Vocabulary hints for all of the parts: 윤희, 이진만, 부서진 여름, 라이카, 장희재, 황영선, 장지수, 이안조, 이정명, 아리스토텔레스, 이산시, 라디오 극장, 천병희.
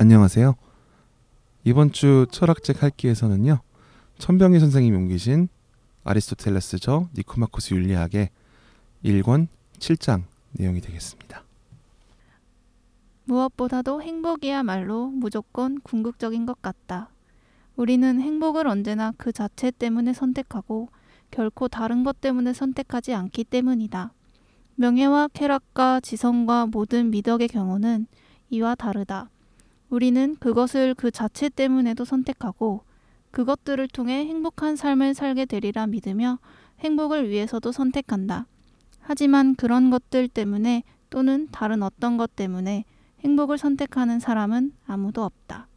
안녕하세요. 이번 주 철학책 할기에서는요, 천병희 선생님이 옮기신 아리스토텔레스 저 니코마코스 윤리학의 1권 7장 내용이 되겠습니다. 무엇보다도 행복이야말로 무조건 궁극적인 것 같다. 우리는 행복을 언제나 그 자체 때문에 선택하고 결코 다른 것 때문에 선택하지 않기 때문이다. 명예와 쾌락과 지성과 모든 미덕의 경우는 이와 다르다. 우리는 그것을 그 자체 때문에도 선택하고 그것들을 통해 행복한 삶을 살게 되리라 믿으며 행복을 위해서도 선택한다. 하지만 그런 것들 때문에 또는 다른 어떤 것 때문에 행복을 선택하는 사람은 아무도 없다.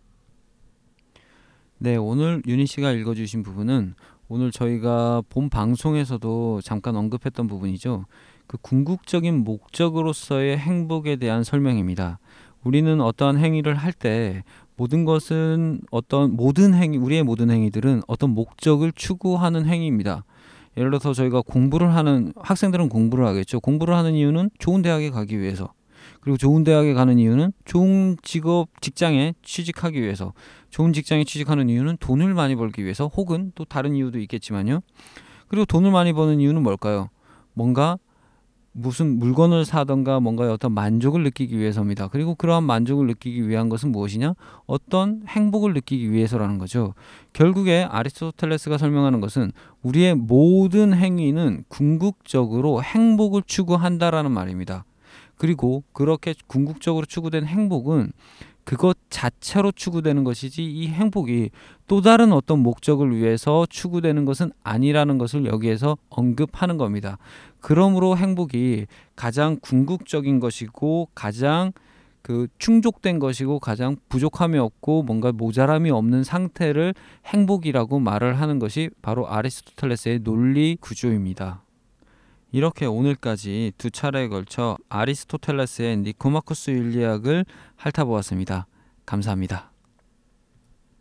네, 오늘 윤희 씨가 읽어주신 부분은 오늘 저희가 본 방송에서도 잠깐 언급했던 부분이죠. 그 궁극적인 목적으로서의 행복에 대한 설명입니다. 우리는 어떠한 행위를 할 때 모든 것은 우리의 모든 행위들은 어떤 목적을 추구하는 행위입니다. 예를 들어서 저희가 공부를 하는 학생들은 공부를 하겠죠. 공부를 하는 이유는 좋은 대학에 가기 위해서. 그리고 좋은 대학에 가는 이유는 좋은 직장에 취직하기 위해서. 좋은 직장에 취직하는 이유는 돈을 많이 벌기 위해서 혹은 또 다른 이유도 있겠지만요. 그리고 돈을 많이 버는 이유는 뭘까요? 뭔가 무슨 물건을 사던가 뭔가 어떤 만족을 느끼기 위해서입니다. 그리고 그러한 만족을 느끼기 위한 것은 무엇이냐? 어떤 행복을 느끼기 위해서라는 거죠. 결국에 아리스토텔레스가 설명하는 것은 우리의 모든 행위는 궁극적으로 행복을 추구한다라는 말입니다. 그리고 그렇게 궁극적으로 추구된 행복은 그것 자체로 추구되는 것이지 이 행복이 또 다른 어떤 목적을 위해서 추구되는 것은 아니라는 것을 여기에서 언급하는 겁니다. 그러므로 행복이 가장 궁극적인 것이고 가장 충족된 것이고 가장 부족함이 없고 뭔가 모자람이 없는 상태를 행복이라고 말을 하는 것이 바로 아리스토텔레스의 논리 구조입니다. 이렇게 오늘까지 두 차례에 걸쳐 아리스토텔레스의 니코마코스 윤리학을 핥아보았습니다. 감사합니다.